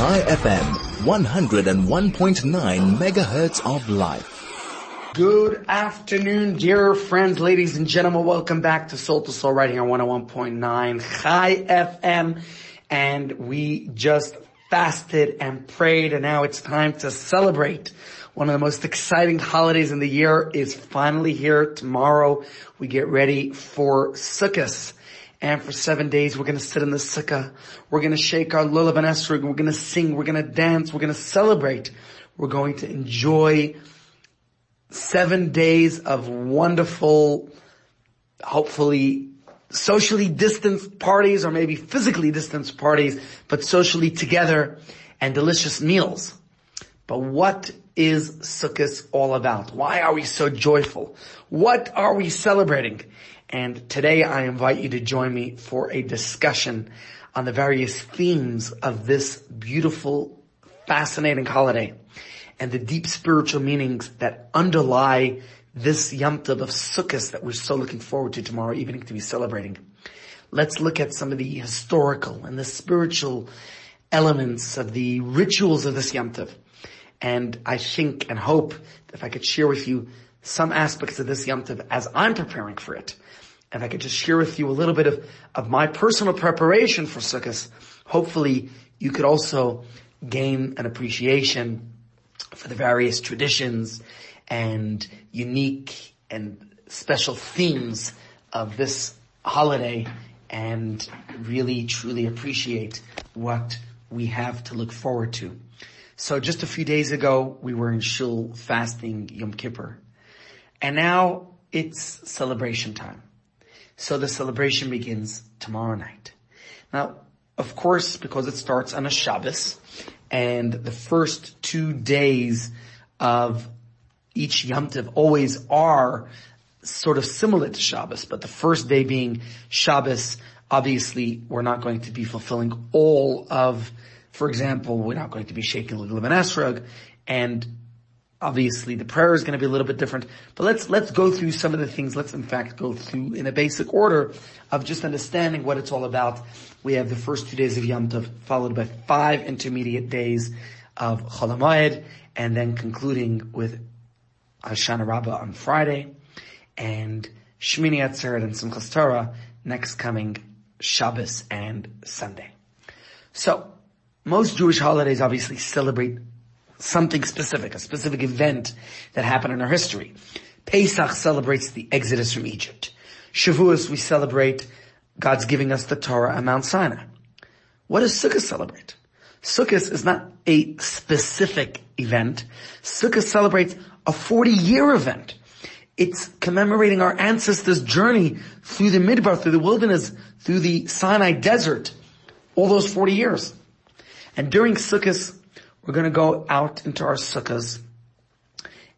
Chai FM, 101.9 megahertz of life. Good afternoon, dear friends, ladies and gentlemen. Welcome back to Soul right here on 101.9 Chai FM. And we just fasted and prayed, and now it's time to celebrate. One of the most exciting holidays in the year is finally here. Tomorrow we get ready for Sukkos. And for 7 days, we're going to sit in the sukkah. We're going to shake our lulav and Esrog. We're going to sing. We're going to dance. We're going to celebrate. We're going to enjoy 7 days of wonderful, hopefully socially distanced parties, or maybe physically distanced parties, but socially together, and delicious meals. But what is Sukkot all about? Why are we so joyful? What are we celebrating? And today I invite you to join me for a discussion on the various themes of this beautiful, fascinating holiday and the deep spiritual meanings that underlie this Yom Tov of Sukkos that we're so looking forward to tomorrow evening to be celebrating. Let's look at some of the historical and the spiritual elements of the rituals of this Yom Tov. And I think and hope that if I could share with you some aspects of this Yom Tov as I'm preparing for it, and I could just share with you a little bit of my personal preparation for Sukkos, hopefully you could also gain an appreciation for the various traditions and unique and special themes of this holiday, and really truly appreciate what we have to look forward to. So just a few days ago, we were in Shul fasting Yom Kippur, and now it's celebration time. So the celebration begins tomorrow night. Now, of course, because it starts on a Shabbos, and the first 2 days of each Yom Tov always are sort of similar to Shabbos, but the first day being Shabbos, obviously we're not going to be fulfilling all of, for example, we're not going to be shaking lulav and Esrog, and obviously the prayer is going to be a little bit different, but let's go through some of the things. Let's in fact go through in a basic order of just understanding what it's all about. We have the first 2 days of Yom Tov followed by 5 intermediate days of Chol Hamoed, and then concluding with Hashanah Rabbah on Friday and Shmini Atzeret and Simchas Torah next coming Shabbos and Sunday. So most Jewish holidays obviously celebrate something specific, a specific event that happened in our history. Pesach celebrates the Exodus from Egypt. Shavuos, we celebrate God's giving us the Torah on Mount Sinai. What does Sukkot celebrate? Sukkot is not a specific event. Sukkot celebrates a 40-year event. It's commemorating our ancestors' journey through the Midbar, through the wilderness, through the Sinai desert, all those 40 years. And during Sukkot, we're going to go out into our sukkahs,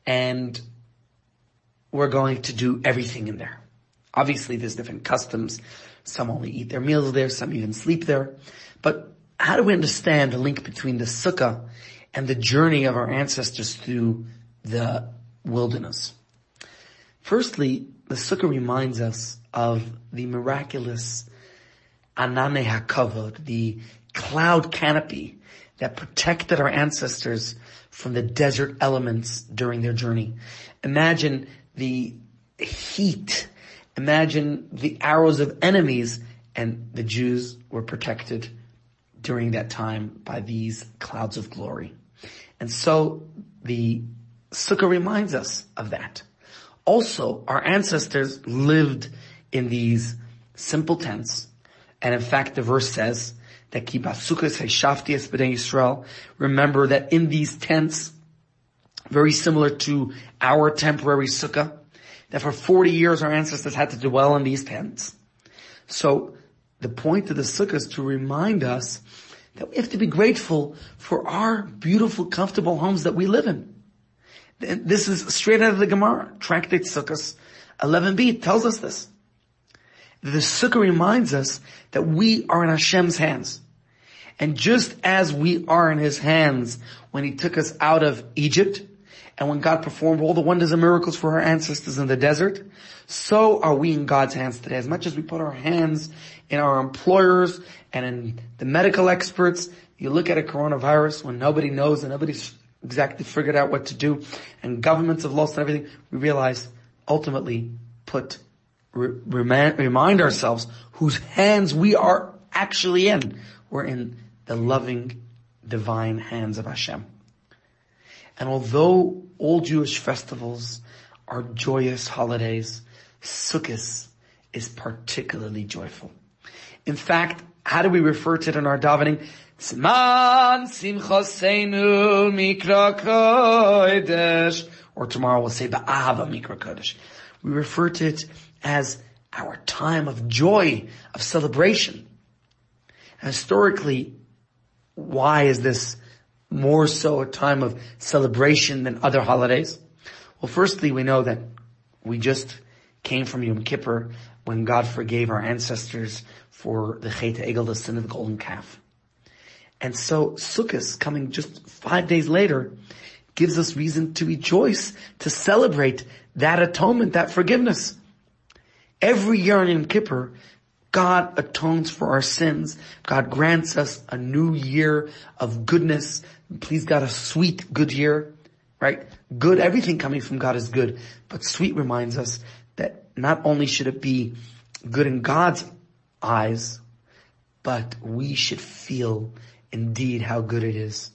and we're going to do everything in there. Obviously, there's different customs. Some only eat their meals there. Some even sleep there. But how do we understand the link between the sukkah and the journey of our ancestors through the wilderness? Firstly, the sukkah reminds us of the miraculous anane hakavod, the cloud canopy that protected our ancestors from the desert elements during their journey. Imagine the heat. Imagine the arrows of enemies. And the Jews were protected during that time by these clouds of glory. And so the sukkah reminds us of that. Also, our ancestors lived in these simple tents. And in fact, the verse says, remember that in these tents, very similar to our temporary sukkah, that for 40 years our ancestors had to dwell in these tents. So the point of the sukkah is to remind us that we have to be grateful for our beautiful, comfortable homes that we live in. This is straight out of the Gemara, Tractate Sukkos 11b tells us this. The sukkah reminds us that we are in Hashem's hands. And just as we are in His hands when He took us out of Egypt, And when God performed all the wonders and miracles for our ancestors in the desert, so are we in God's hands today. As much as we put our hands in our employers and in the medical experts, you look at a coronavirus when nobody knows and nobody's exactly figured out what to do, and governments have lost everything, we realize ultimately remind ourselves whose hands we are actually in. We're in the loving, divine hands of Hashem. And although all Jewish festivals are joyous holidays, Sukkos is particularly joyful. In fact, how do we refer to it in our davening? Or tomorrow we'll say Ba'ahava Mikra Kodesh. We refer to it as our time of joy, of celebration. Historically, why is this more so a time of celebration than other holidays? Well, firstly, we know that we just came from Yom Kippur, when God forgave our ancestors for the Chet Egel, the sin of the golden calf. And so Sukkos, coming just 5 days later, gives us reason to rejoice, to celebrate that atonement, that forgiveness. Every year in Yom Kippur, God atones for our sins. God grants us a new year of goodness. Please God, a sweet good year, right? Good, everything coming from God is good, but sweet reminds us that not only should it be good in God's eyes, but we should feel indeed how good it is.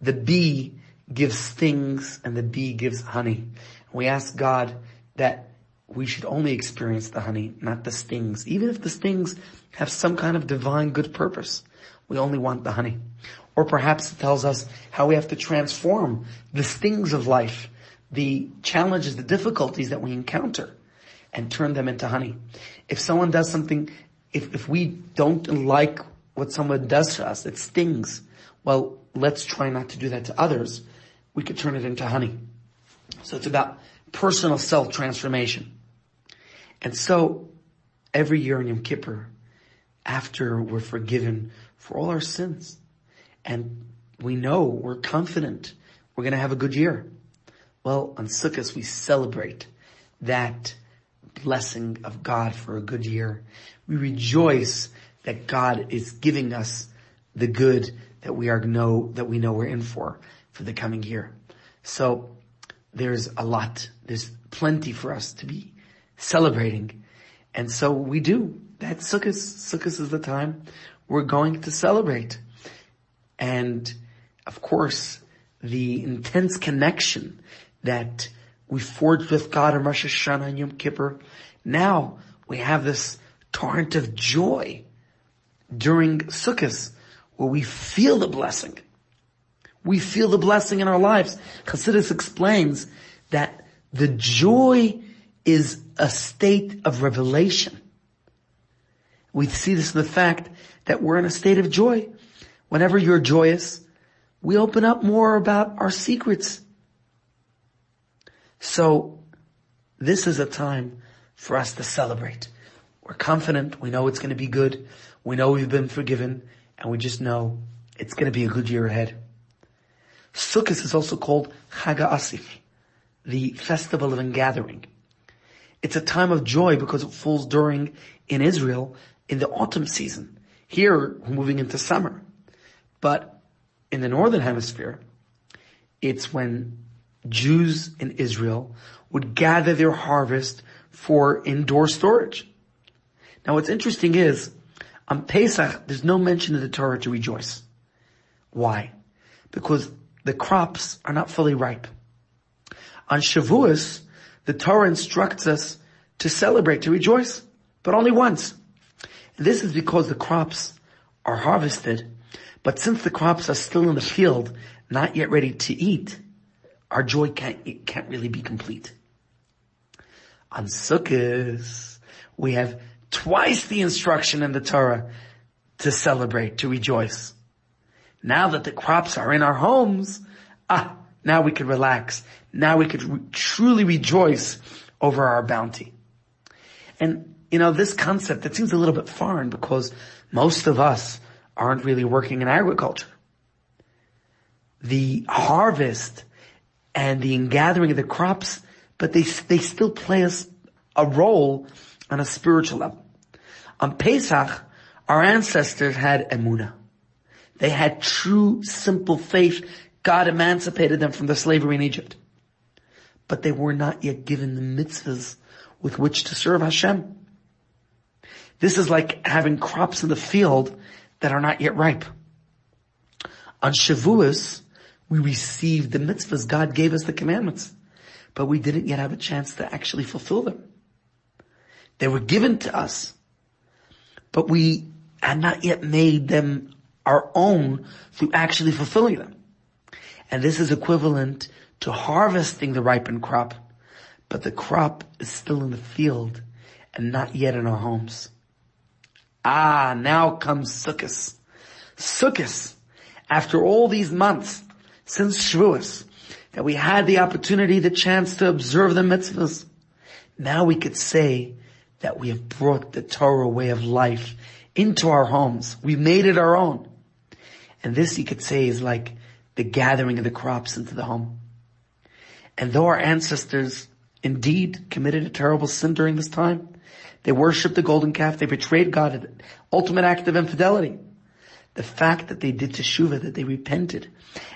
The bee gives stings and the bee gives honey. We ask God that we should only experience the honey, not the stings. Even if the stings have some kind of divine good purpose, we only want the honey. Or perhaps it tells us how we have to transform the stings of life, the challenges, the difficulties that we encounter, and turn them into honey. If someone does something, if we don't like what someone does to us, it stings. Well, let's try not to do that to others. We could turn it into honey. So it's about personal self-transformation. And so every year in Yom Kippur, after we're forgiven for all our sins, and we know, we're confident we're going to have a good year, well, on Sukkot we celebrate that blessing of God for a good year. We rejoice that God is giving us the good that we know we're in for the coming year. So there's a lot, there's plenty for us to be celebrating. And so we do. That's Sukkos. Sukkos is the time we're going to celebrate. And of course, the intense connection that we forged with God in Rosh Hashanah and Yom Kippur, now we have this torrent of joy during Sukkos where we feel the blessing. We feel the blessing in our lives. Chassidus explains that the joy is a state of revelation. We see this in the fact that we're in a state of joy. Whenever you're joyous, we open up more about our secrets. So this is a time for us to celebrate. We're confident. We know it's going to be good. We know we've been forgiven, and we just know it's going to be a good year ahead. Sukkos is also called Chag HaAsif, the festival of ingathering. It's a time of joy because it falls during, in Israel, in the autumn season. Here, we're moving into summer. But in the northern hemisphere, it's when Jews in Israel would gather their harvest for indoor storage. Now what's interesting is, on Pesach, there's no mention in the Torah to rejoice. Why? Because the crops are not fully ripe. On Shavuos, the Torah instructs us to celebrate, to rejoice, but only once. And this is because the crops are harvested, but since the crops are still in the field, not yet ready to eat, our joy can't really be complete. On Sukkos, we have twice the instruction in the Torah to celebrate, to rejoice. Now that the crops are in our homes, now we could relax. Now we could truly rejoice over our bounty. And, this concept that seems a little bit foreign because most of us aren't really working in agriculture. The harvest and the ingathering of the crops, but they still play us a role on a spiritual level. On Pesach, our ancestors had emunah. They had true, simple faith. God emancipated them from their slavery in Egypt. But they were not yet given the mitzvahs with which to serve Hashem. This is like having crops in the field that are not yet ripe. On Shavuos, we received the mitzvahs. God gave us the commandments, but we didn't yet have a chance to actually fulfill them. They were given to us, but we had not yet made them our own through actually fulfilling them. And this is equivalent to harvesting the ripened crop, but the crop is still in the field and not yet in our homes. Now comes Sukkos. Sukkos, after all these months since Shavuos, that we had the opportunity, the chance to observe the mitzvahs, now we could say that we have brought the Torah way of life into our homes. We made it our own. And this, you could say, is like the gathering of the crops into the home. And though our ancestors indeed committed a terrible sin during this time, they worshipped the golden calf, they betrayed God, an ultimate act of infidelity. The fact that they did teshuva, that they repented,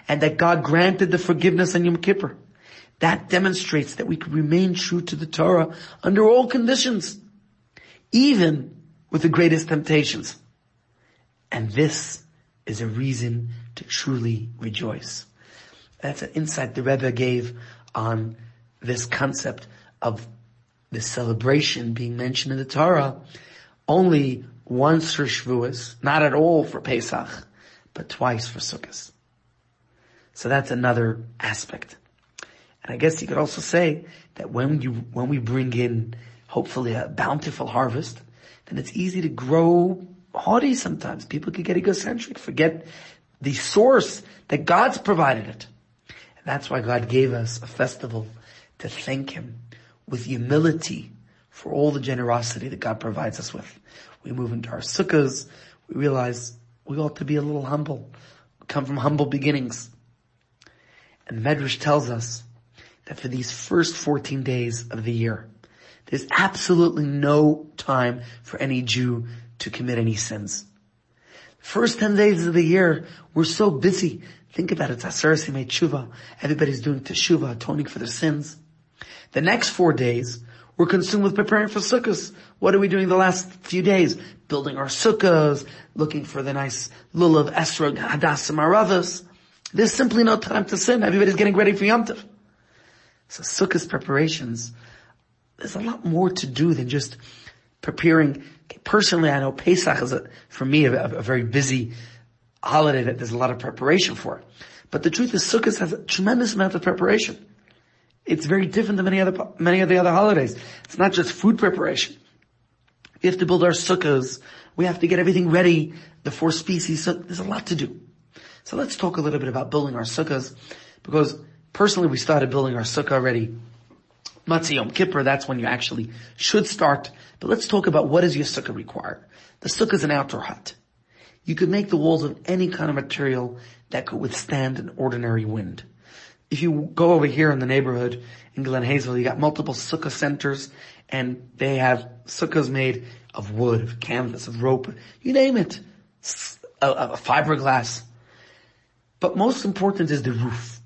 and that God granted the forgiveness on Yom Kippur, that demonstrates that we could remain true to the Torah under all conditions, even with the greatest temptations. And this is a reason to truly rejoice. That's an insight the Rebbe gave on this concept of the celebration being mentioned in the Torah only once for Shavuos, not at all for Pesach, but twice for Sukkos. So that's another aspect. And I guess you could also say that when we bring in hopefully a bountiful harvest, then it's easy to grow haughty sometimes. People can get egocentric, forget the source that God's provided it. And that's why God gave us a festival to thank Him with humility for all the generosity that God provides us with. We move into our sukkahs, we realize we ought to be a little humble, come from humble beginnings. And Medrash tells us that for these first 14 days of the year, there's absolutely no time for any Jew to commit any sins. First 10 days of the year, we're so busy. Think about it, it's Aseret Yemei Tshuva. Everybody's doing teshuva, atoning for their sins. The next 4 days, we're consumed with preparing for Sukkos. What are we doing the last few days? Building our Sukkos, looking for the nice lulav, Esrog, Hadas, and aravas. There's simply no time to sin. Everybody's getting ready for Yom Tov. So Sukkos preparations, there's a lot more to do than just preparing. Personally, I know Pesach is, for me, a very busy holiday that there's a lot of preparation for. But the truth is, Sukkos has a tremendous amount of preparation. It's very different than many of the other holidays. It's not just food preparation. We have to build our sukkahs. We have to get everything ready. The 4 species. So there's a lot to do. So let's talk a little bit about building our sukkahs, because personally we started building our sukkah already. Matzah Yom Kippur, that's when you actually should start. But let's talk about what does your sukkah require. The sukkah is an outdoor hut. You could make the walls of any kind of material that could withstand an ordinary wind. If you go over here in the neighborhood, in Glen Hazel, you got multiple sukkah centers, and they have sukkahs made of wood, of canvas, of rope, you name it, a fiberglass. But most important is the roof.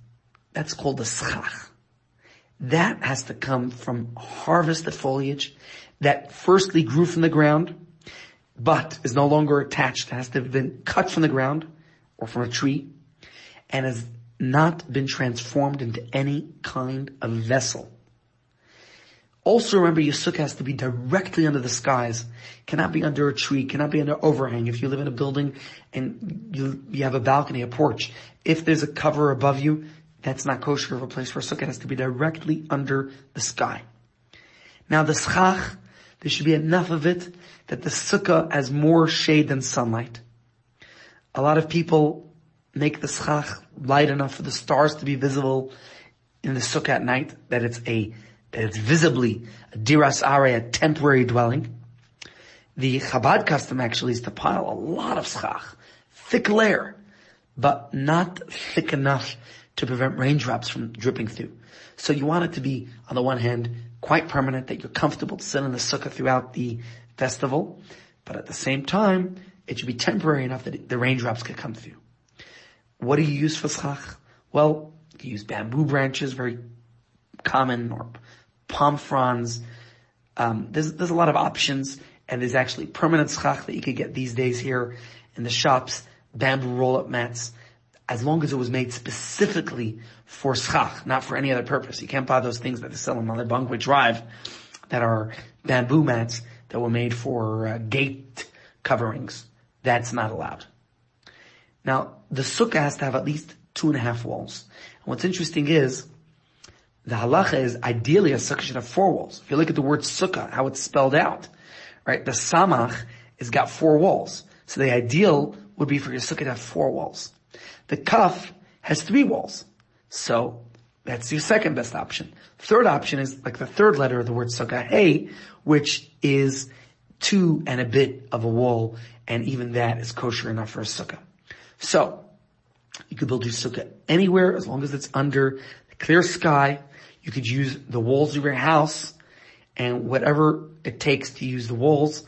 That's called the schach. That has to come from harvested foliage that firstly grew from the ground, but is no longer attached. It has to have been cut from the ground or from a tree, and is not been transformed into any kind of vessel. Also remember, your sukkah has to be directly under the skies. Cannot be under a tree, cannot be under overhang. If you live in a building and you have a balcony, a porch, if there's a cover above you, that's not kosher of a place for a sukkah. It has to be directly under the sky. Now the schach, there should be enough of it that the sukkah has more shade than sunlight. A lot of people make the schach light enough for the stars to be visible in the sukkah at night, that it's visibly a diras arei, a temporary dwelling. The Chabad custom actually is to pile a lot of schach, thick layer, but not thick enough to prevent raindrops from dripping through. So you want it to be, on the one hand, quite permanent, that you're comfortable to sit in the sukkah throughout the festival, but at the same time, it should be temporary enough that the raindrops could come through. What do you use for schach? Well, you use bamboo branches, very common, or palm fronds. There's a lot of options, and there's actually permanent schach that you could get these days here in the shops, bamboo roll-up mats, as long as it was made specifically for schach, not for any other purpose. You can't buy those things that they sell on the Bunkwit Drive that are bamboo mats that were made for gate coverings. That's not allowed. Now, the sukkah has to have at least 2.5 walls. And what's interesting is, the halacha is ideally a sukkah should have 4 walls. If you look at the word sukkah, how it's spelled out, right? The samach has got 4 walls. So the ideal would be for your sukkah to have 4 walls. The kaf has 3 walls. So that's your second best option. Third option is like the third letter of the word sukkah, hey, which is 2 and a bit of a wall, and even that is kosher enough for a sukkah. So you could build your sukkah anywhere as long as it's under the clear sky. You could use the walls of your house and whatever it takes to use the walls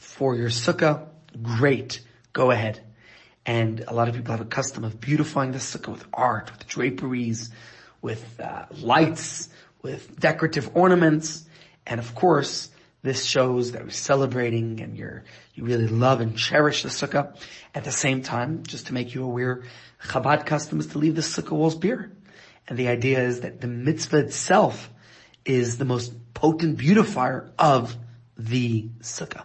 for your sukkah, great, go ahead. And a lot of people have a custom of beautifying the sukkah with art, with draperies, with lights, with decorative ornaments. And of course, this shows that we're celebrating and you really love and cherish the sukkah. At the same time, just to make you aware, Chabad custom is to leave the sukkah walls bare. And the idea is that the mitzvah itself is the most potent beautifier of the sukkah.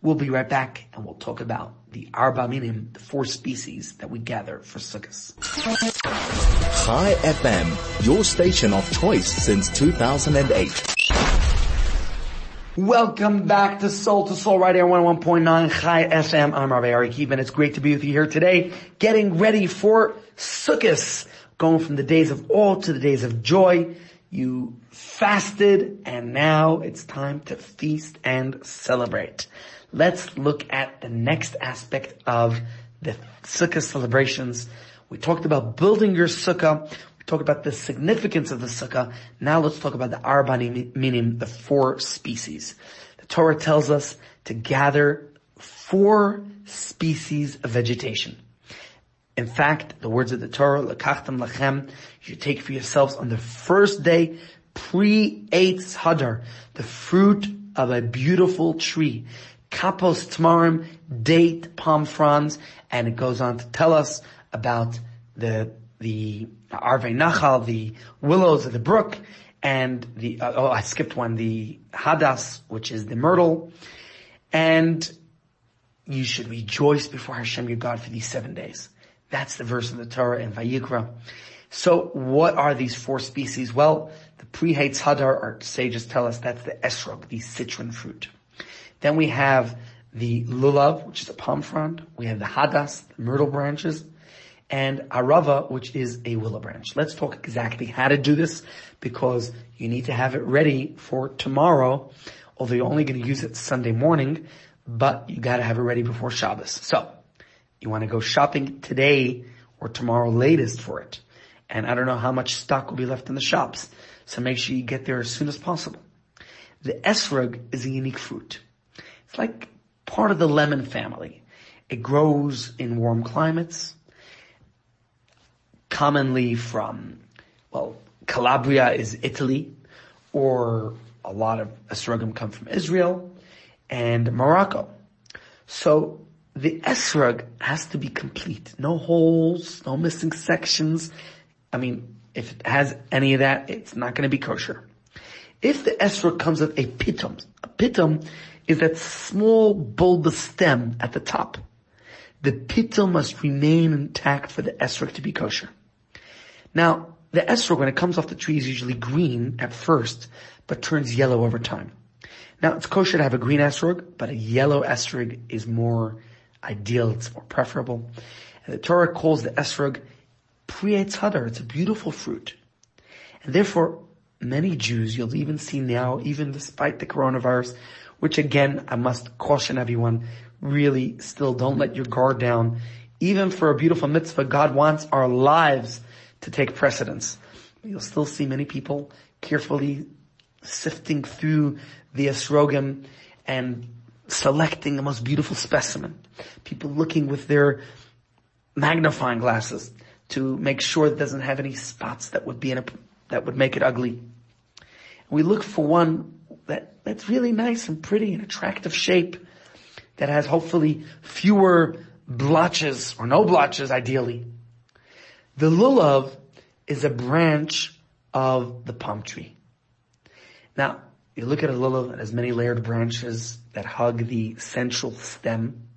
We'll be right back and we'll talk about the Arba Minim, the 4 species that we gather for Sukkos. Chai FM, your station of choice since 2008. Welcome back to Soul right here on 101.9 Chai FM. I'm Rebbe, and it's great to be with you here today, getting ready for Sukkos, going from the days of awe to the days of joy. You fasted, and now it's time to feast and celebrate. Let's look at the next aspect of the sukkah celebrations. We talked about building your sukkah. We talked about the significance of the sukkah. Now let's talk about the Arba Minim, the 4 species. The Torah tells us to gather 4 species of vegetation. In fact, the words of the Torah, Lekachtem Lachem, you take for yourselves on the first day, pre-Eitz Hadar, the fruit of a beautiful tree. Kapos Tamarim, date, palm fronds, and it goes on to tell us about the Arve Nachal, the willows of the brook, and the Hadas, which is the myrtle. And you should rejoice before Hashem your God for these 7 days. That's the verse of the Torah in Vayikra. So what are these 4 species? Well, the pre-Eitz Hadar, our sages tell us, that's the Esrog, the citron fruit. Then we have the lulav, which is a palm frond. We have the hadas, the myrtle branches, and arava, which is a willow branch. Let's talk exactly how to do this, because you need to have it ready for tomorrow, although you're only going to use it Sunday morning, but you got to have it ready before Shabbos. So you want to go shopping today or tomorrow latest for it. And I don't know how much stock will be left in the shops, so make sure you get there as soon as possible. The esrog is a unique fruit. It's like part of the lemon family. It grows in warm climates, commonly from, Calabria is Italy, or a lot of esrogim come from Israel and Morocco. So the esrog has to be complete. No holes, no missing sections. I mean, if it has any of that, it's not going to be kosher. If the esrog comes with a pitum is that small bulbous stem at the top. The pitum must remain intact for the esrog to be kosher. Now, the esrog, when it comes off the tree, is usually green at first, but turns yellow over time. Now, it's kosher to have a green esrog, but a yellow esrog is more ideal, it's more preferable. And the Torah calls the esrog pre-Eitz Hadar. It's a beautiful fruit. And therefore, many Jews, you'll even see now, even despite the coronavirus, which again, I must caution everyone, really still don't let your guard down. Even for a beautiful mitzvah, God wants our lives to take precedence. But you'll still see many people carefully sifting through the esrogim and selecting the most beautiful specimen. People looking with their magnifying glasses to make sure it doesn't have any spots that would be that would make it ugly. And we look for one that's really nice and pretty and attractive shape that has hopefully fewer blotches or no blotches ideally. The lulav is a branch of the palm tree. Now, you look at a lulav, it has many layered branches that hug the central stem.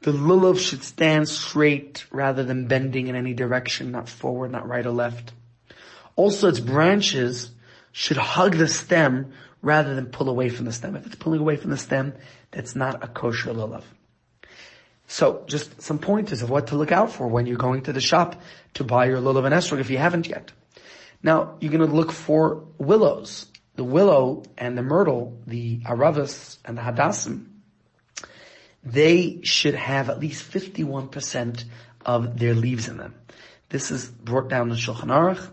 The lulav should stand straight rather than bending in any direction, not forward, not right or left. Also, its branches should hug the stem rather than pull away from the stem. If it's pulling away from the stem, that's not a kosher lulav. So, just some pointers of what to look out for when you're going to the shop to buy your lulav and esrog if you haven't yet. Now, you're going to look for willows. The willow and the myrtle, the aravas and the hadasim, they should have at least 51% of their leaves in them. This is brought down in Shulchan Aruch.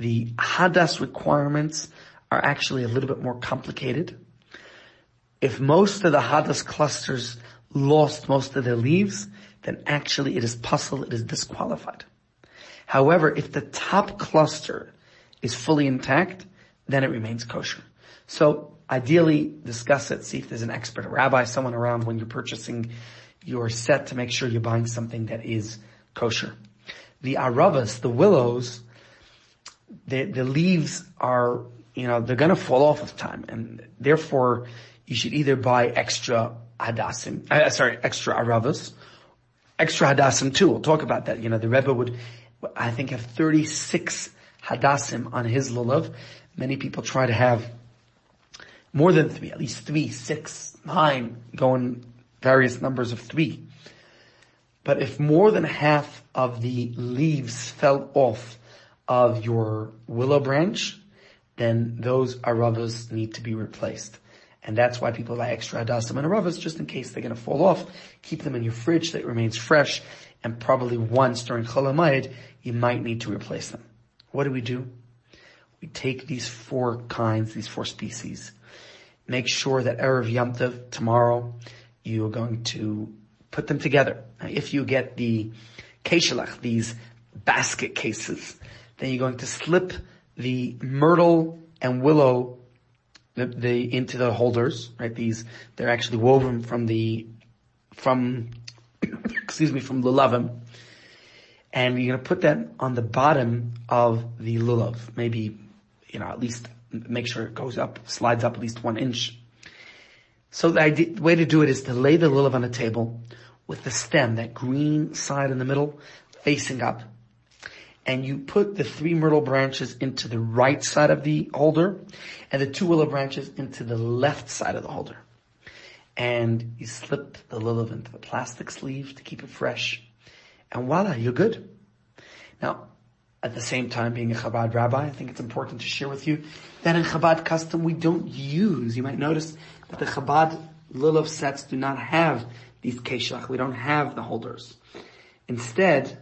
The hadas requirements are actually a little bit more complicated. If most of the hadas clusters lost most of their leaves, then actually it is puzzle, it is disqualified. However, if the top cluster is fully intact, then it remains kosher. So, ideally, discuss it, see if there's an expert, a rabbi, someone around when you're purchasing your set to make sure you're buying something that is kosher. The aravas, the willows, the leaves are, they're gonna fall off with time, and therefore you should either buy extra aravas, extra hadasim too. We'll talk about that. The Rebbe would, I think, have 36 hadasim on his lulav. Many people try to have more than 3, at least 3, 6, 9, going various numbers of 3. But if more than half of the leaves fell off of your willow branch, then those aravas need to be replaced. And that's why people buy extra hadasim and aravas, just in case they're going to fall off. Keep them in your fridge so it remains fresh, and probably once during Chol Hamoed, you might need to replace them. What do? We take these 4 kinds, these 4 species. Make sure that Erev Yom Tov, tomorrow, you're going to put them together. Now, if you get the keshelach, these basket cases, then you're going to slip the myrtle and willow into the holders, right? These, they're actually woven from lulavim. And you're going to put them on the bottom of the lulav. Maybe, at least make sure it slides up at least 1 inch. So the way to do it is to lay the lulav on a table with the stem, that green side in the middle, facing up. And you put the 3 myrtle branches into the right side of the holder and the 2 willow branches into the left side of the holder. And you slip the lulav into the plastic sleeve to keep it fresh. And voila, you're good. Now, at the same time, being a Chabad rabbi, I think it's important to share with you that in Chabad custom we don't use. You might notice that the Chabad lulav sets do not have these keshelach. We don't have the holders. Instead,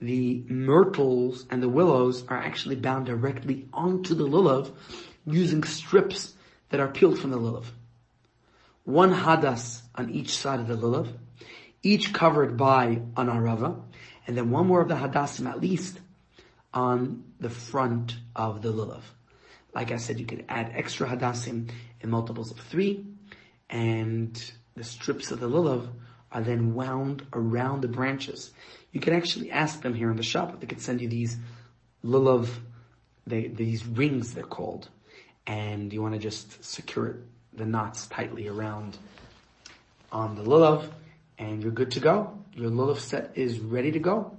the myrtles and the willows are actually bound directly onto the lulav using strips that are peeled from the lulav. 1 hadas on each side of the lulav, each covered by an arava, and then 1 more of the hadasim at least on the front of the lulav. Like I said, you could add extra hadasim in multiples of 3, and the strips of the lulav are then wound around the branches. You can actually ask them here in the shop if they could send you these lulav, these rings they're called, and you want to just secure the knots tightly around on the lulav, and you're good to go. Your lulav set is ready to go.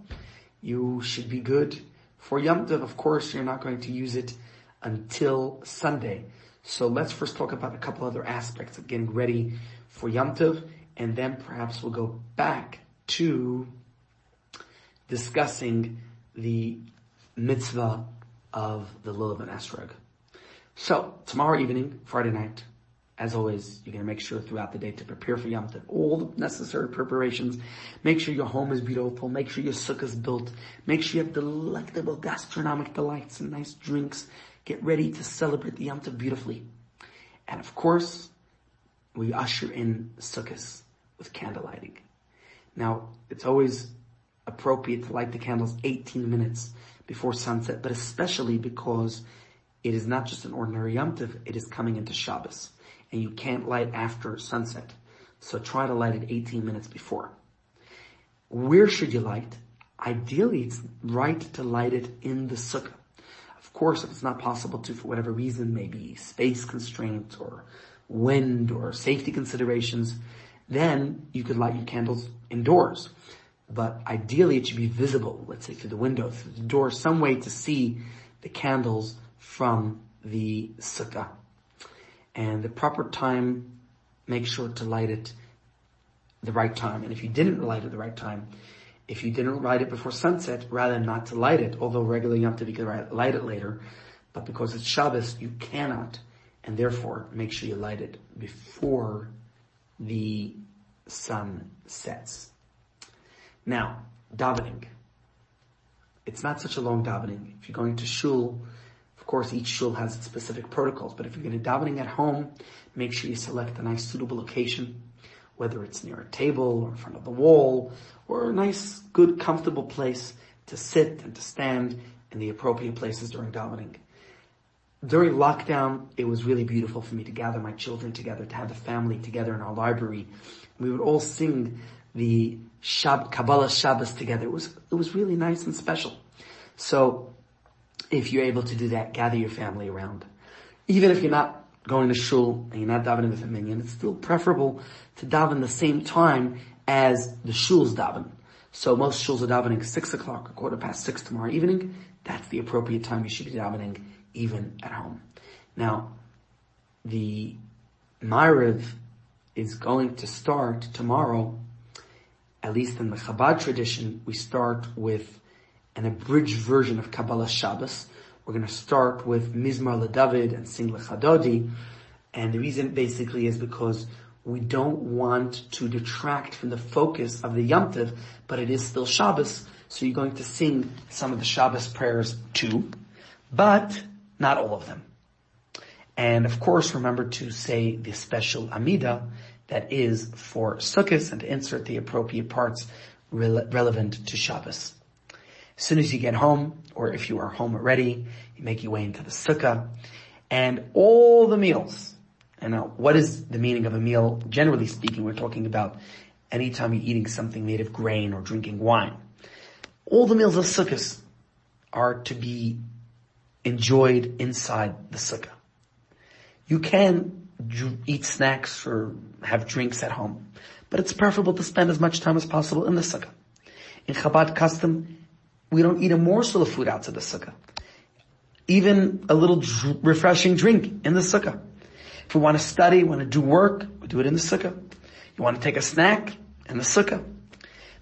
You should be good for Yom Tov. Of course, you're not going to use it until Sunday. So let's first talk about a couple other aspects of getting ready for Yom Tov, and then perhaps we'll go back to discussing the mitzvah of the lulav and esrog. So tomorrow evening, Friday night, As always, you're going to make sure throughout the day to prepare for Yom Tov, all the necessary preparations. Make sure your home is beautiful. Make sure your sukkah is built. Make sure you have delectable gastronomic delights and nice drinks. Get ready to celebrate the Yom Tov beautifully. And of course, we usher in Sukkos with candle lighting. Now, it's always appropriate to light the candles 18 minutes before sunset, but especially because it is not just an ordinary Yom Tov, it is coming into Shabbos, and you can't light after sunset. So try to light it 18 minutes before. Where should you light? Ideally, it's right to light it in the sukkah. Of course, if it's not possible to, for whatever reason, maybe space constraints or wind or safety considerations, then you could light your candles indoors. But ideally, it should be visible, let's say through the window, through the door, some way to see the candles from the sukkah. And the proper time, make sure to light it the right time. And if you didn't light it the right time, if you didn't light it before sunset, rather than not to light it, although regularly Yom Tov you can light it later, but because it's Shabbos, you cannot, and therefore make sure you light it before the sun sets. Now, davening. It's not such a long davening. If you're going to shul, of course, each shul has its specific protocols, but if you're going to davening at home, make sure you select a nice suitable location, whether it's near a table or in front of the wall or a nice, good, comfortable place to sit and to stand in the appropriate places during davening. During lockdown, it was really beautiful for me to gather my children together, to have the family together in our library. We would all sing the Kabbalah Shabbos together. It was really nice and special. So if you're able to do that, gather your family around. Even if you're not going to shul and you're not davening with a minyan, it's still preferable to daven the same time as the shul's daven. So most shuls are davening 6 o'clock or 6:15 tomorrow evening. That's the appropriate time you should be davening even at home. Now, the Ma'ariv is going to start tomorrow. At least in the Chabad tradition, we start with an abridged version of Kabbalah Shabbos. We're going to start with Mizmar LeDavid and Sing LeChadodi. And the reason basically is because we don't want to detract from the focus of the Yom Tov, but it is still Shabbos. So you're going to sing some of the Shabbos prayers too, but not all of them. And of course, remember to say the special Amidah that is for Sukkos and to insert the appropriate parts relevant to Shabbos. As soon as you get home, or if you are home already, you make your way into the sukkah. And all the meals. And now, what is the meaning of a meal? Generally speaking, we're talking about anytime you're eating something made of grain or drinking wine. All the meals of sukkahs are to be enjoyed inside the sukkah. You can eat snacks or have drinks at home, but it's preferable to spend as much time as possible in the sukkah. In Chabad custom, we don't eat a morsel of food outside the sukkah. Even a little refreshing drink in the sukkah. If we want to study, want to do work, we do it in the sukkah. You want to take a snack, in the sukkah.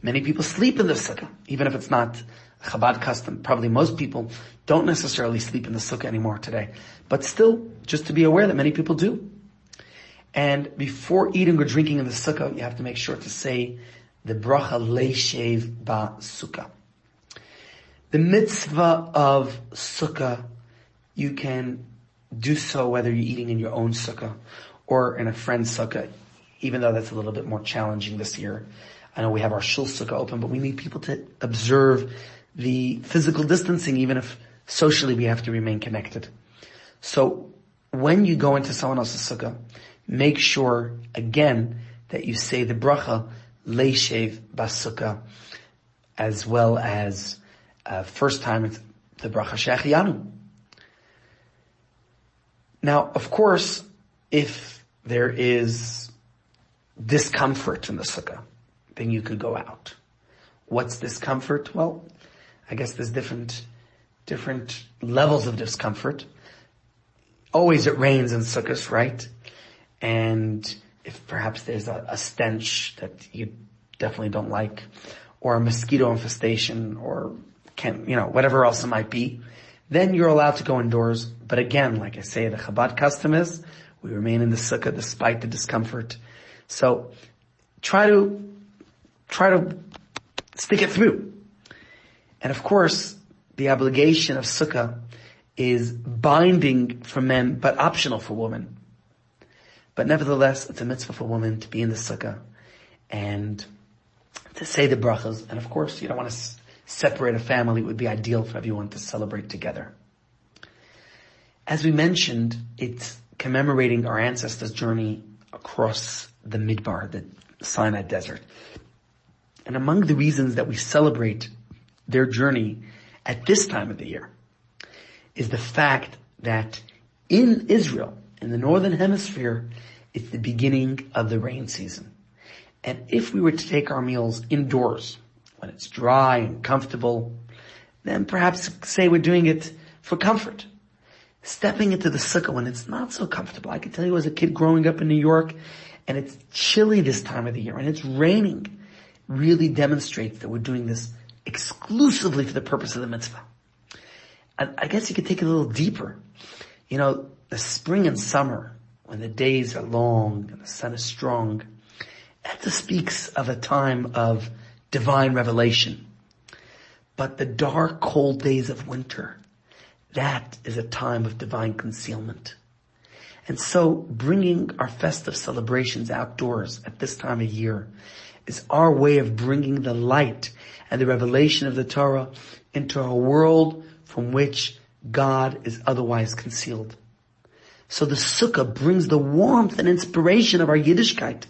Many people sleep in the sukkah, even if it's not a Chabad custom. Probably most people don't necessarily sleep in the sukkah anymore today. But still, just to be aware that many people do. And before eating or drinking in the sukkah, you have to make sure to say the bracha leishev ba sukkah. The mitzvah of sukkah, you can do so whether you're eating in your own sukkah or in a friend's sukkah, even though that's a little bit more challenging this year. I know we have our shul sukkah open, but we need people to observe the physical distancing, even if socially we have to remain connected. So when you go into someone else's sukkah, make sure, again, that you say the bracha, leishev basukkah, as well as first time it's the bracha she'achiyanu. Now, of course, if there is discomfort in the sukkah, then you could go out. What's discomfort? Well, I guess there's different levels of discomfort. Always it rains in sukkahs, right? And if perhaps there's a stench that you definitely don't like, or a mosquito infestation, or whatever else it might be, then you're allowed to go indoors. But again, like I say, the Chabad custom is We remain in the sukkah despite the discomfort. So try to stick it through. And of course, the obligation of sukkah is binding for men, but optional for women. But nevertheless, it's a mitzvah for women to be in the sukkah and to say the brachas. And of course, you don't want to separate a family. It would be ideal for everyone to celebrate together. As we mentioned, it's commemorating our ancestors' journey across the Midbar, the Sinai desert. And among the reasons that we celebrate their journey at this time of the year is the fact that in Israel, in the northern hemisphere, it's the beginning of the rain season. And if we were to take our meals indoors, when it's dry and comfortable, then perhaps say we're doing it for comfort. Stepping into the sukkah when it's not so comfortable. I can tell you as a kid growing up in New York, and it's chilly this time of the year, and it's raining, really demonstrates that we're doing this exclusively for the purpose of the mitzvah. And I guess you could take it a little deeper. You know, the spring and summer, when the days are long and the sun is strong, that just speaks of a time of divine revelation. But the dark, cold days of winter, that is a time of divine concealment. And so bringing our festive celebrations outdoors at this time of year is our way of bringing the light and the revelation of the Torah into a world from which God is otherwise concealed. So the sukkah brings the warmth and inspiration of our Yiddishkeit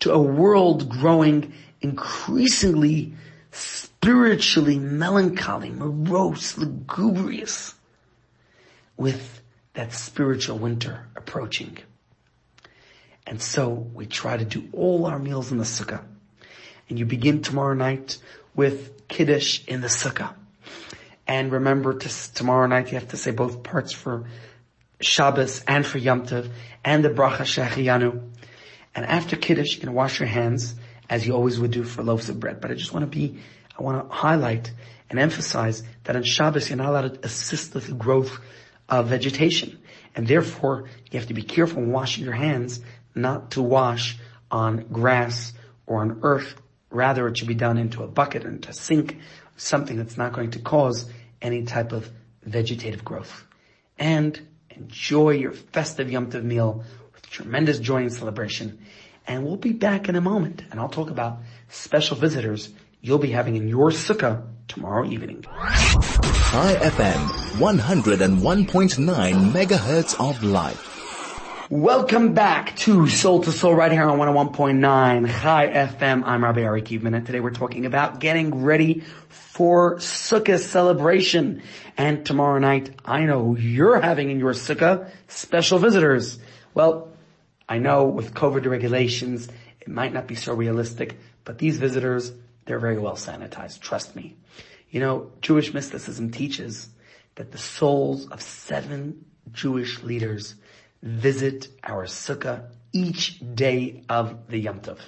to a world growing increasingly spiritually melancholy, morose, lugubrious, with that spiritual winter approaching. And so we try to do all our meals in the sukkah. And you begin tomorrow night with Kiddush in the sukkah. And remember, tomorrow night you have to say both parts for Shabbos and for Yom Tov and the bracha Shachiyanu. And after Kiddush, you can wash your hands as you always would do for loaves of bread. But I want to highlight and emphasize that on Shabbos you're not allowed to assist with the growth of vegetation. And therefore, you have to be careful in washing your hands, not to wash on grass or on earth. Rather, it should be done into a bucket or into a sink, something that's not going to cause any type of vegetative growth. And enjoy your festive Yom Tov meal with tremendous joy and celebration. And we'll be back in a moment, and I'll talk about special visitors you'll be having in your sukkah tomorrow evening. Chai FM, 101.9 megahertz of life. Welcome back to Soul right here on 101.9 Chai FM. I'm Rabbi Ari Kievman, and today we're talking about getting ready for sukkah celebration. And tomorrow night, I know you're having in your sukkah special visitors. Well, I know with COVID regulations, it might not be so realistic, but these visitors, they're very well sanitized, trust me. You know, Jewish mysticism teaches that the souls of 7 Jewish leaders visit our sukkah each day of the Yom Tov.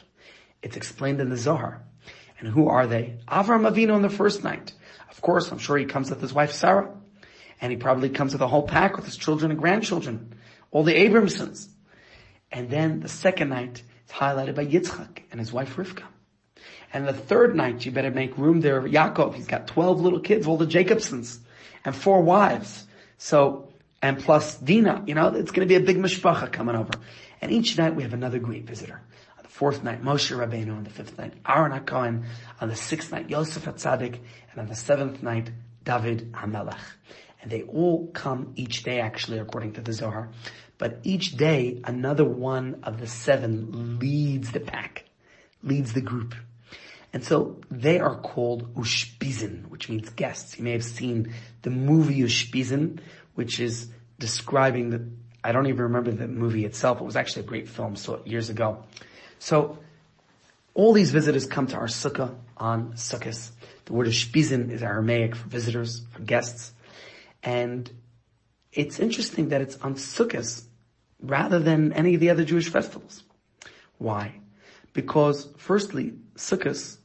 It's explained in the Zohar. And who are they? Avraham Avinu on the first night. Of course, I'm sure he comes with his wife Sarah. And he probably comes with a whole pack with his children and grandchildren. All the Abramsons. And then the second night, it's highlighted by Yitzchak and his wife Rivka. And the third night, you better make room there. Yaakov, he's got 12 little kids, all the Jacobsons, and 4 wives. So, and plus Dina, you know, it's going to be a big mishpacha coming over. And each night we have another great visitor. On the fourth night, Moshe Rabbeinu. On the fifth night, Aaron HaKohen. On the sixth night, Yosef HaTzadik. And on the seventh night, David HaMelech. And they all come each day, actually, according to the Zohar. But each day, another one of the 7 leads the pack, leads the group. And so they are called Ushpizin, which means guests. You may have seen the movie Ushpizin, which is describing I don't even remember the movie itself. It was actually a great film, saw it years ago. So all these visitors come to our sukkah on Sukkos. The word Ushpizin is Aramaic for visitors, for guests. And it's interesting that it's on Sukkos rather than any of the other Jewish festivals. Why? Because firstly, Sukkos,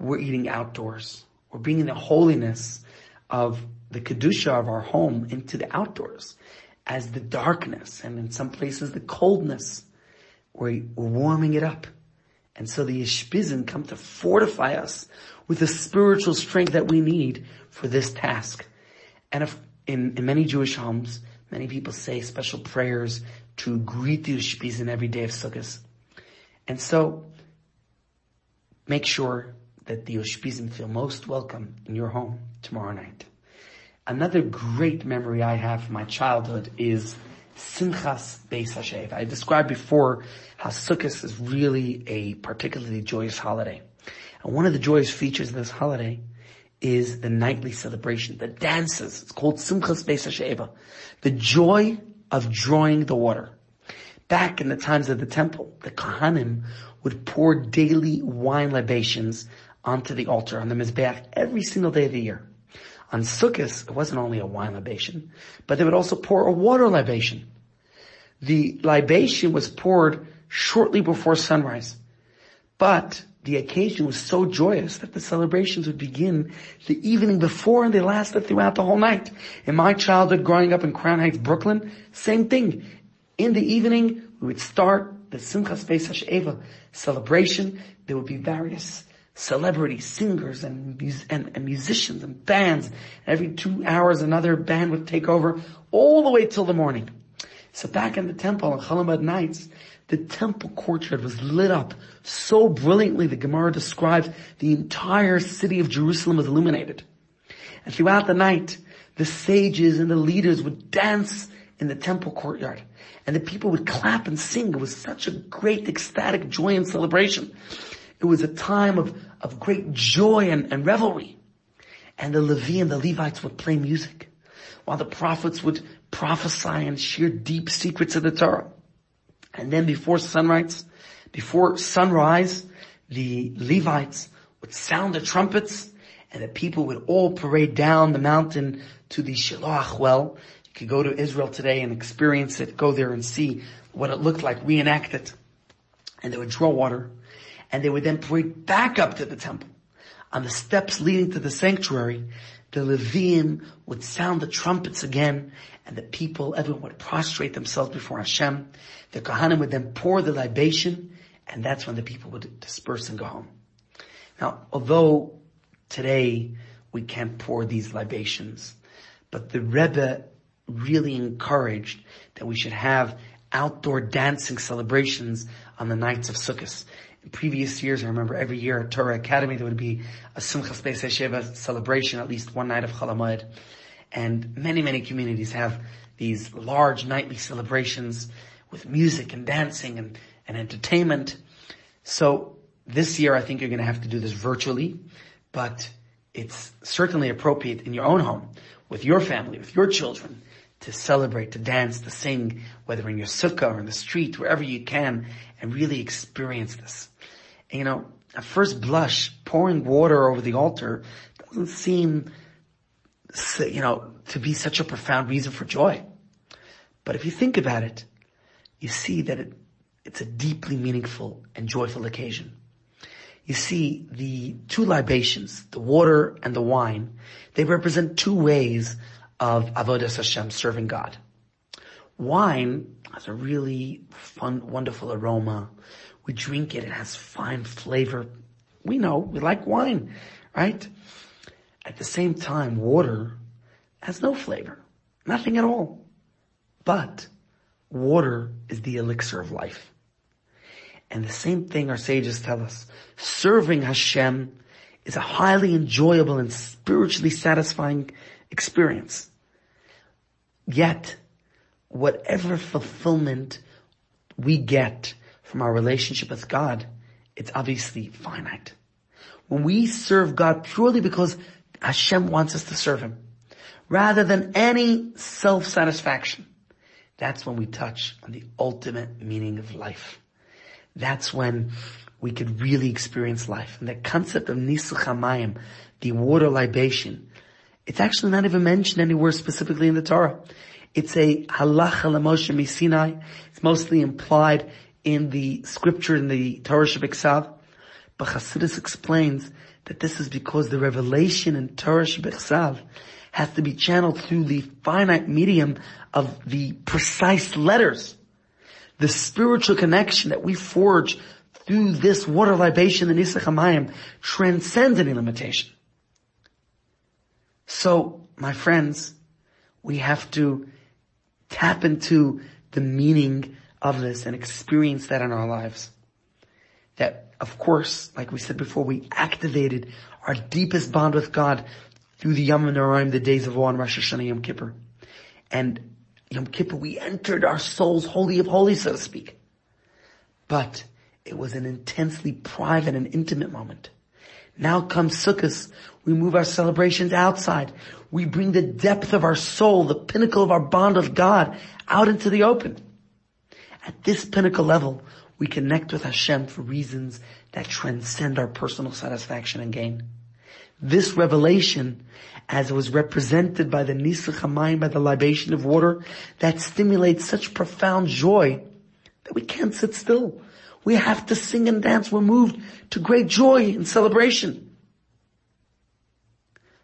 we're eating outdoors. We're bringing the holiness of the Kedusha of our home into the outdoors. as the darkness, and in some places the coldness. We're warming it up. And so the Ushpizin come to fortify us with the spiritual strength that we need for this task. And if, in many Jewish homes, many people say special prayers to greet the Ushpizin every day of Sukkos. And so, make sure that the Ushpizin feel most welcome in your home tomorrow night. Another great memory I have from my childhood is Simchas Beis HaShoeva. I described before how Sukkot is really a particularly joyous holiday. And one of the joyous features of this holiday is the nightly celebration, the dances. It's called Simchas Beis HaShoeva. The joy of drawing the water. Back in the times of the temple, the Kohanim would pour daily wine libations onto the altar, on the Mizbeach, every single day of the year. On Sukkot, it wasn't only a wine libation, but they would also pour a water libation. The libation was poured shortly before sunrise, but the occasion was so joyous that the celebrations would begin the evening before, and they lasted throughout the whole night. In my childhood, growing up in Crown Heights, Brooklyn, same thing. In the evening, we would start the Simchas Beis HaShoeva celebration. There would be various celebrities, singers, and musicians, and bands. Every 2 hours, another band would take over, all the way till the morning. So back in the temple on Chol Hamoed nights, the temple courtyard was lit up so brilliantly. The Gemara describes the entire city of Jerusalem was illuminated. And throughout the night, the sages and the leaders would dance in the temple courtyard. And the people would clap and sing. It was such a great ecstatic joy and celebration. It was a time of great joy and revelry. And the Levi and the Levites would play music, while the prophets would prophesy and share deep secrets of the Torah. And then before sunrise, the Levites would sound the trumpets, and the people would all parade down the mountain to the Shiloh well. You could go to Israel today and experience it. Go there and see what it looked like, reenact it. And they would draw water, and they would then parade back up to the temple. On the steps leading to the sanctuary, the Levim would sound the trumpets again, and the people, everyone would prostrate themselves before Hashem. The Kohanim would then pour the libation, and that's when the people would disperse and go home. Now, although today we can't pour these libations, but the Rebbe really encouraged that we should have outdoor dancing celebrations on the nights of Sukkot. In previous years, I remember every year at Torah Academy, there would be a Simchas Beis HaShoeva celebration, at least one night of Chol Hamoed. And many, many communities have these large nightly celebrations with music and dancing and entertainment. So this year, I think you're going to have to do this virtually, but it's certainly appropriate in your own home, with your family, with your children, to celebrate, to dance, to sing, whether in your sukkah or in the street, wherever you can, and really experience this. And, you know, at first blush, pouring water over the altar doesn't seem, you know, to be such a profound reason for joy. But if you think about it, you see that it's a deeply meaningful and joyful occasion. You see, the two libations, the water and the wine, they represent two ways of Avodas Hashem, serving God. Wine has a really fun, wonderful aroma. We drink it, it has fine flavor. We know, we like wine, right? At the same time, water has no flavor, nothing at all. But water is the elixir of life. And the same thing our sages tell us. Serving Hashem is a highly enjoyable and spiritually satisfying experience. Yet, whatever fulfillment we get from our relationship with God, it's obviously finite. When we serve God purely because Hashem wants us to serve Him, rather than any self-satisfaction, that's when we touch on the ultimate meaning of life. That's when we could really experience life. And the concept of Nisuch HaMayim, the water libation, it's actually not even mentioned anywhere specifically in the Torah. It's a halacha l'Moshe miSinai. It's mostly implied in the scripture in the Torah Shebiksav. But Chassidus explains that this is because the revelation in Torah Shebechsav has to be channeled through the finite medium of the precise letters. The spiritual connection that we forge through this water libation in Nisach HaMayim transcends any limitation. So, my friends, we have to tap into the meaning of this and experience that in our lives. That, of course, like we said before, we activated our deepest bond with God through the Yom Noraim, the days of awe, and Rosh Hashanah, Yom Kippur. And Yom Kippur, we entered our soul's holy of holies, so to speak. But it was an intensely private and intimate moment. Now comes Sukkos. We move our celebrations outside. We bring the depth of our soul, the pinnacle of our bond with God, out into the open. At this pinnacle level, we connect with Hashem for reasons that transcend our personal satisfaction and gain. This revelation, as it was represented by the Nisach HaMayim, by the libation of water, that stimulates such profound joy that we can't sit still. We have to sing and dance. We're moved to great joy and celebration.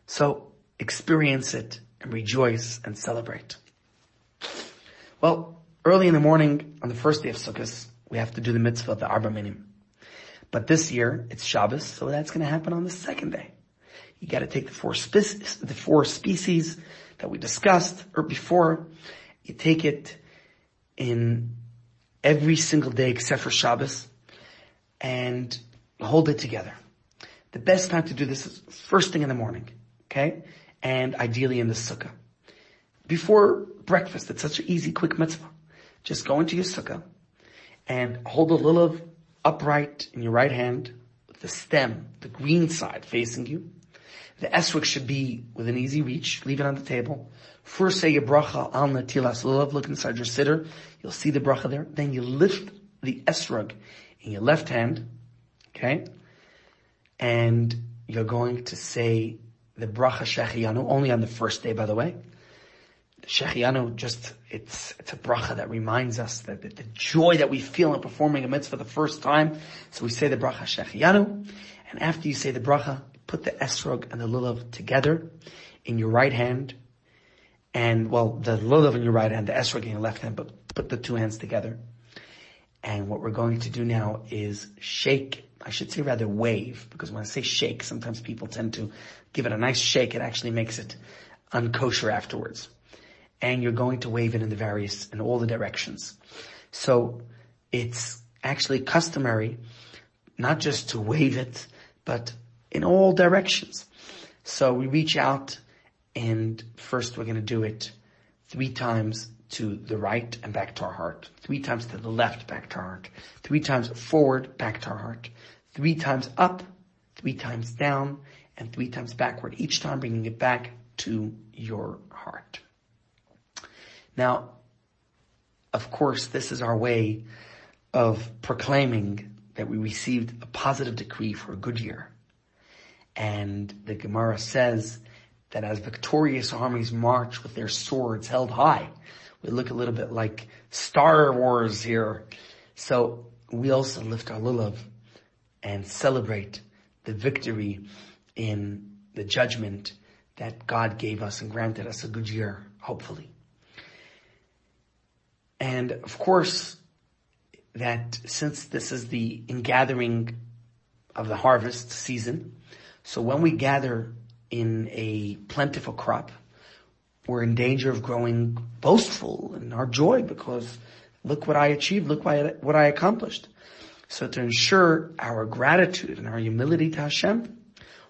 So experience it and rejoice and celebrate. Well, early in the morning on the first day of Sukkot, we have to do the mitzvah of the Arba Minim. But this year it's Shabbos, so that's going to happen on the second day. You got to take the four species that we discussed or before. You take it in every single day except for Shabbos, and hold it together. The best time to do this is first thing in the morning, okay? And ideally in the sukkah. Before breakfast, it's such an easy, quick mitzvah. Just go into your sukkah and hold a lulav upright in your right hand with the stem, the green side facing you. The Esrog should be within easy reach. Leave it on the table. First say your bracha al natilas lulav. Look inside your siddur. You'll see the bracha there. Then you lift the Esrog in your left hand. Okay? And you're going to say the bracha shechianu, only on the first day, by the way. The shechianu, it's a bracha that reminds us that the joy that we feel in performing a mitzvah for the first time. So we say the bracha shechianu. And after you say the bracha, put the esrog and the lulav together in your right hand, and the lulav in your right hand, the esrog in your left hand, but put the two hands together. And what we're going to do now is wave, because when I say shake, sometimes people tend to give it a nice shake. It actually makes it unkosher afterwards. And you're going to wave it in all the directions. So it's actually customary not just to wave it, but in all directions. So we reach out, and first we're going to do it 3 times to the right and back to our heart, 3 times to the left, back to our heart, 3 times forward, back to our heart, 3 times up, 3 times down, and 3 times backward, each time bringing it back to your heart. Now, of course, this is our way of proclaiming that we received a positive decree for a good year. And the Gemara says that as victorious armies march with their swords held high, we look a little bit like Star Wars here. So we also lift our lulav and celebrate the victory in the judgment that God gave us and granted us a good year, hopefully. And of course, that since this is the ingathering of the harvest season, so when we gather in a plentiful crop, we're in danger of growing boastful in our joy because look what I achieved, look what I accomplished. So to ensure our gratitude and our humility to Hashem,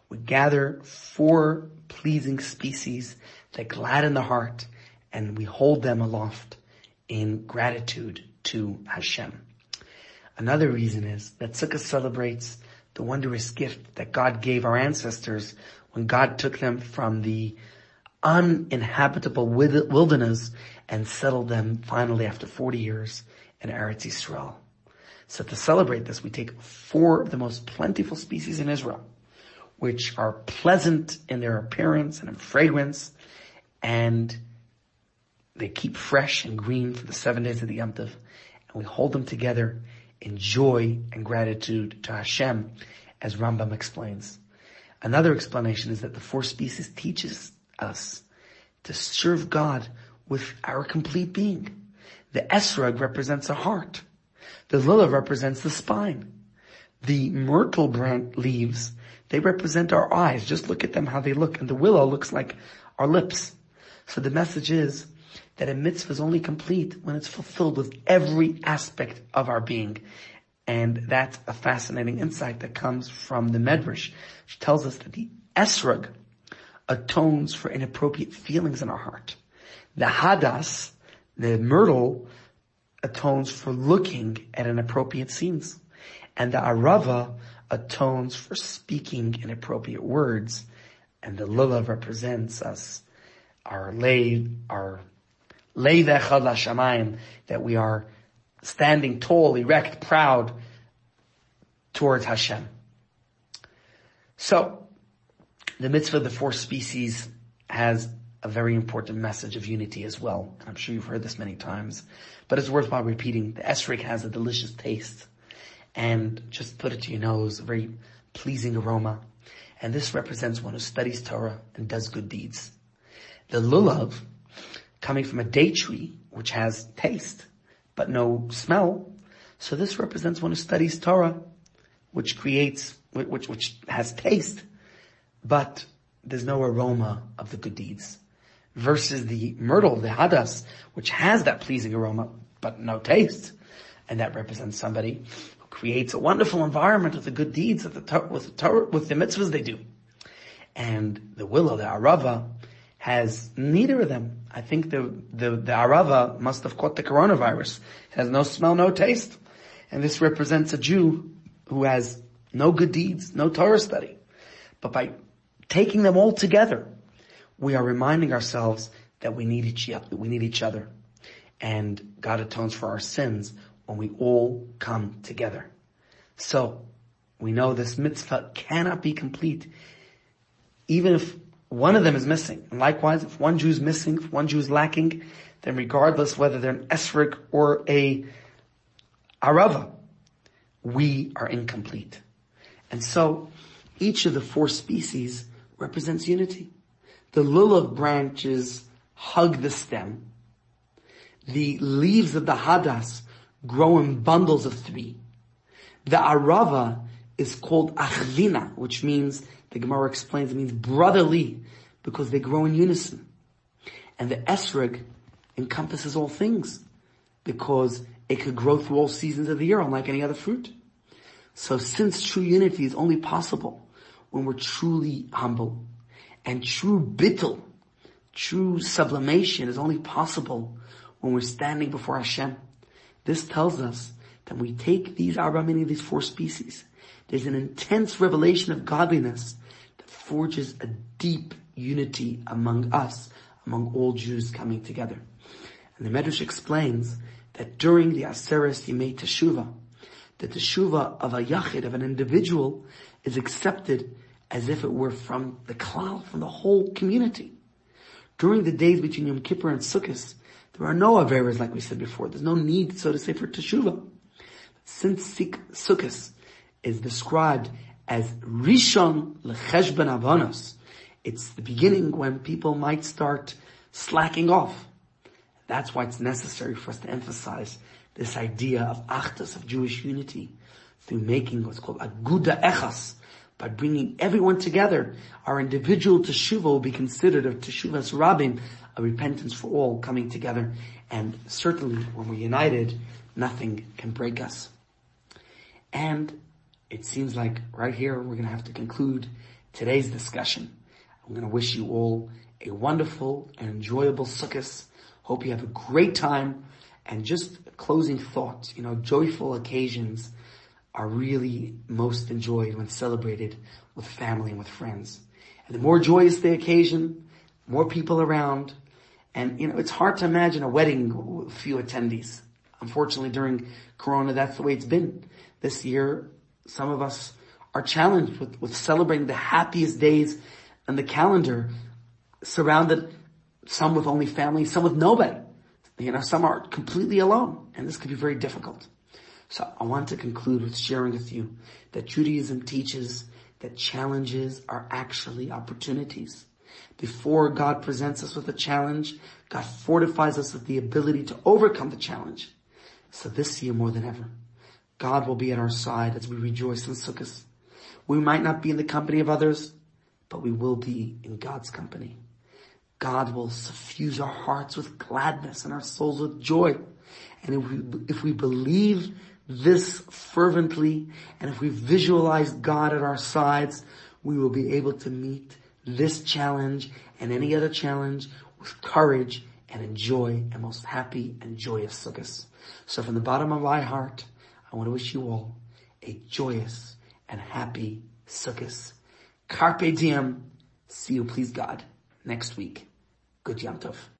we gather 4 pleasing species that gladden the heart, and we hold them aloft in gratitude to Hashem. Another reason is that Sukkot celebrates the wondrous gift that God gave our ancestors when God took them from the uninhabitable wilderness and settled them finally after 40 years in Eretz Yisrael. So to celebrate this, we take 4 of the most plentiful species in Israel, which are pleasant in their appearance and in fragrance, and they keep fresh and green for the 7 days of the Yom Tov, and we hold them together in joy and gratitude to Hashem, as Rambam explains. Another explanation is that the four species teaches us to serve God with our complete being. The Esrog represents a heart. The lulav represents the spine. The myrtle branch leaves, they represent our eyes. Just look at them, how they look. And the willow looks like our lips. So the message is that a mitzvah is only complete when it's fulfilled with every aspect of our being. And that's a fascinating insight that comes from the Medrash, which tells us that the Esrog atones for inappropriate feelings in our heart. The Hadas, the myrtle, atones for looking at inappropriate scenes. And the arava atones for speaking inappropriate words. And the lulav represents us, our lei v'echad l'shamayim, that we are standing tall, erect, proud towards Hashem. So, the mitzvah of the four species has a very important message of unity as well. And I'm sure you've heard this many times, but it's worthwhile repeating. The esrog has a delicious taste. And just put it to your nose, a very pleasing aroma. And this represents one who studies Torah and does good deeds. The lulav, coming from a date tree, which has taste, but no smell. So this represents one who studies Torah, which has taste, but there's no aroma of the good deeds. Versus the myrtle, the hadas, which has that pleasing aroma, but no taste. And that represents somebody creates a wonderful environment of the good deeds of with the mitzvahs they do. And the willow, the arava, has neither of them. I think the arava must have caught the coronavirus. It has no smell, no taste. And this represents a Jew who has no good deeds, no Torah study. But by taking them all together, we are reminding ourselves that we need each other. And God atones for our sins when we all come together. So, we know this mitzvah cannot be complete even if one of them is missing. And likewise, if one Jew is missing, if one Jew is lacking, then regardless whether they're an esrog or a arava, we are incomplete. And so, each of the four species represents unity. The lulav branches hug the stem. The leaves of the hadas grow in bundles of three. The arava is called achlina, which means, the Gemara explains, it means brotherly, because they grow in unison. And the esrog encompasses all things, because it could grow through all seasons of the year, unlike any other fruit. So since true unity is only possible when we're truly humble, and true bittul, true sublimation is only possible when we're standing before Hashem. This tells us that we take these Arba Minim, these four species. There's an intense revelation of godliness that forges a deep unity among us, among all Jews coming together. And the Medrash explains that during the Aseres Yemei Teshuvah, the Teshuvah of a Yachid, of an individual, is accepted as if it were from the Klal, from the whole community. During the days between Yom Kippur and Sukkos, there are no averas, like we said before. There's no need, so to say, for teshuva. Since Sukkos is described as Rishon Lecheshben Avanos, it's the beginning when people might start slacking off. That's why it's necessary for us to emphasize this idea of Achdus, of Jewish unity, through making what's called Aguda Echas, by bringing everyone together. Our individual teshuva will be considered a teshuvas rabin, a repentance for all coming together. And certainly when we're united, nothing can break us. And it seems like right here we're going to have to conclude today's discussion. I'm going to wish you all a wonderful and enjoyable Sukkos. Hope you have a great time. And just a closing thought, joyful occasions are really most enjoyed when celebrated with family and with friends. And the more joyous the occasion, more people around. And, it's hard to imagine a wedding with few attendees. Unfortunately, during Corona, that's the way it's been. This year, some of us are challenged with celebrating the happiest days on the calendar, surrounded, some with only family, some with nobody. Some are completely alone. And this could be very difficult. So I want to conclude with sharing with you that Judaism teaches that challenges are actually opportunities. Before God presents us with a challenge, God fortifies us with the ability to overcome the challenge. So this year more than ever, God will be at our side as we rejoice in Sukkos. We might not be in the company of others, but we will be in God's company. God will suffuse our hearts with gladness and our souls with joy. And if we believe this fervently, and if we visualize God at our sides, we will be able to meet this challenge and any other challenge with courage and enjoy a most happy and joyous Sukkos. So from the bottom of my heart, I want to wish you all a joyous and happy Sukkos. Carpe diem. See you, please God, next week. Good Yom Tov.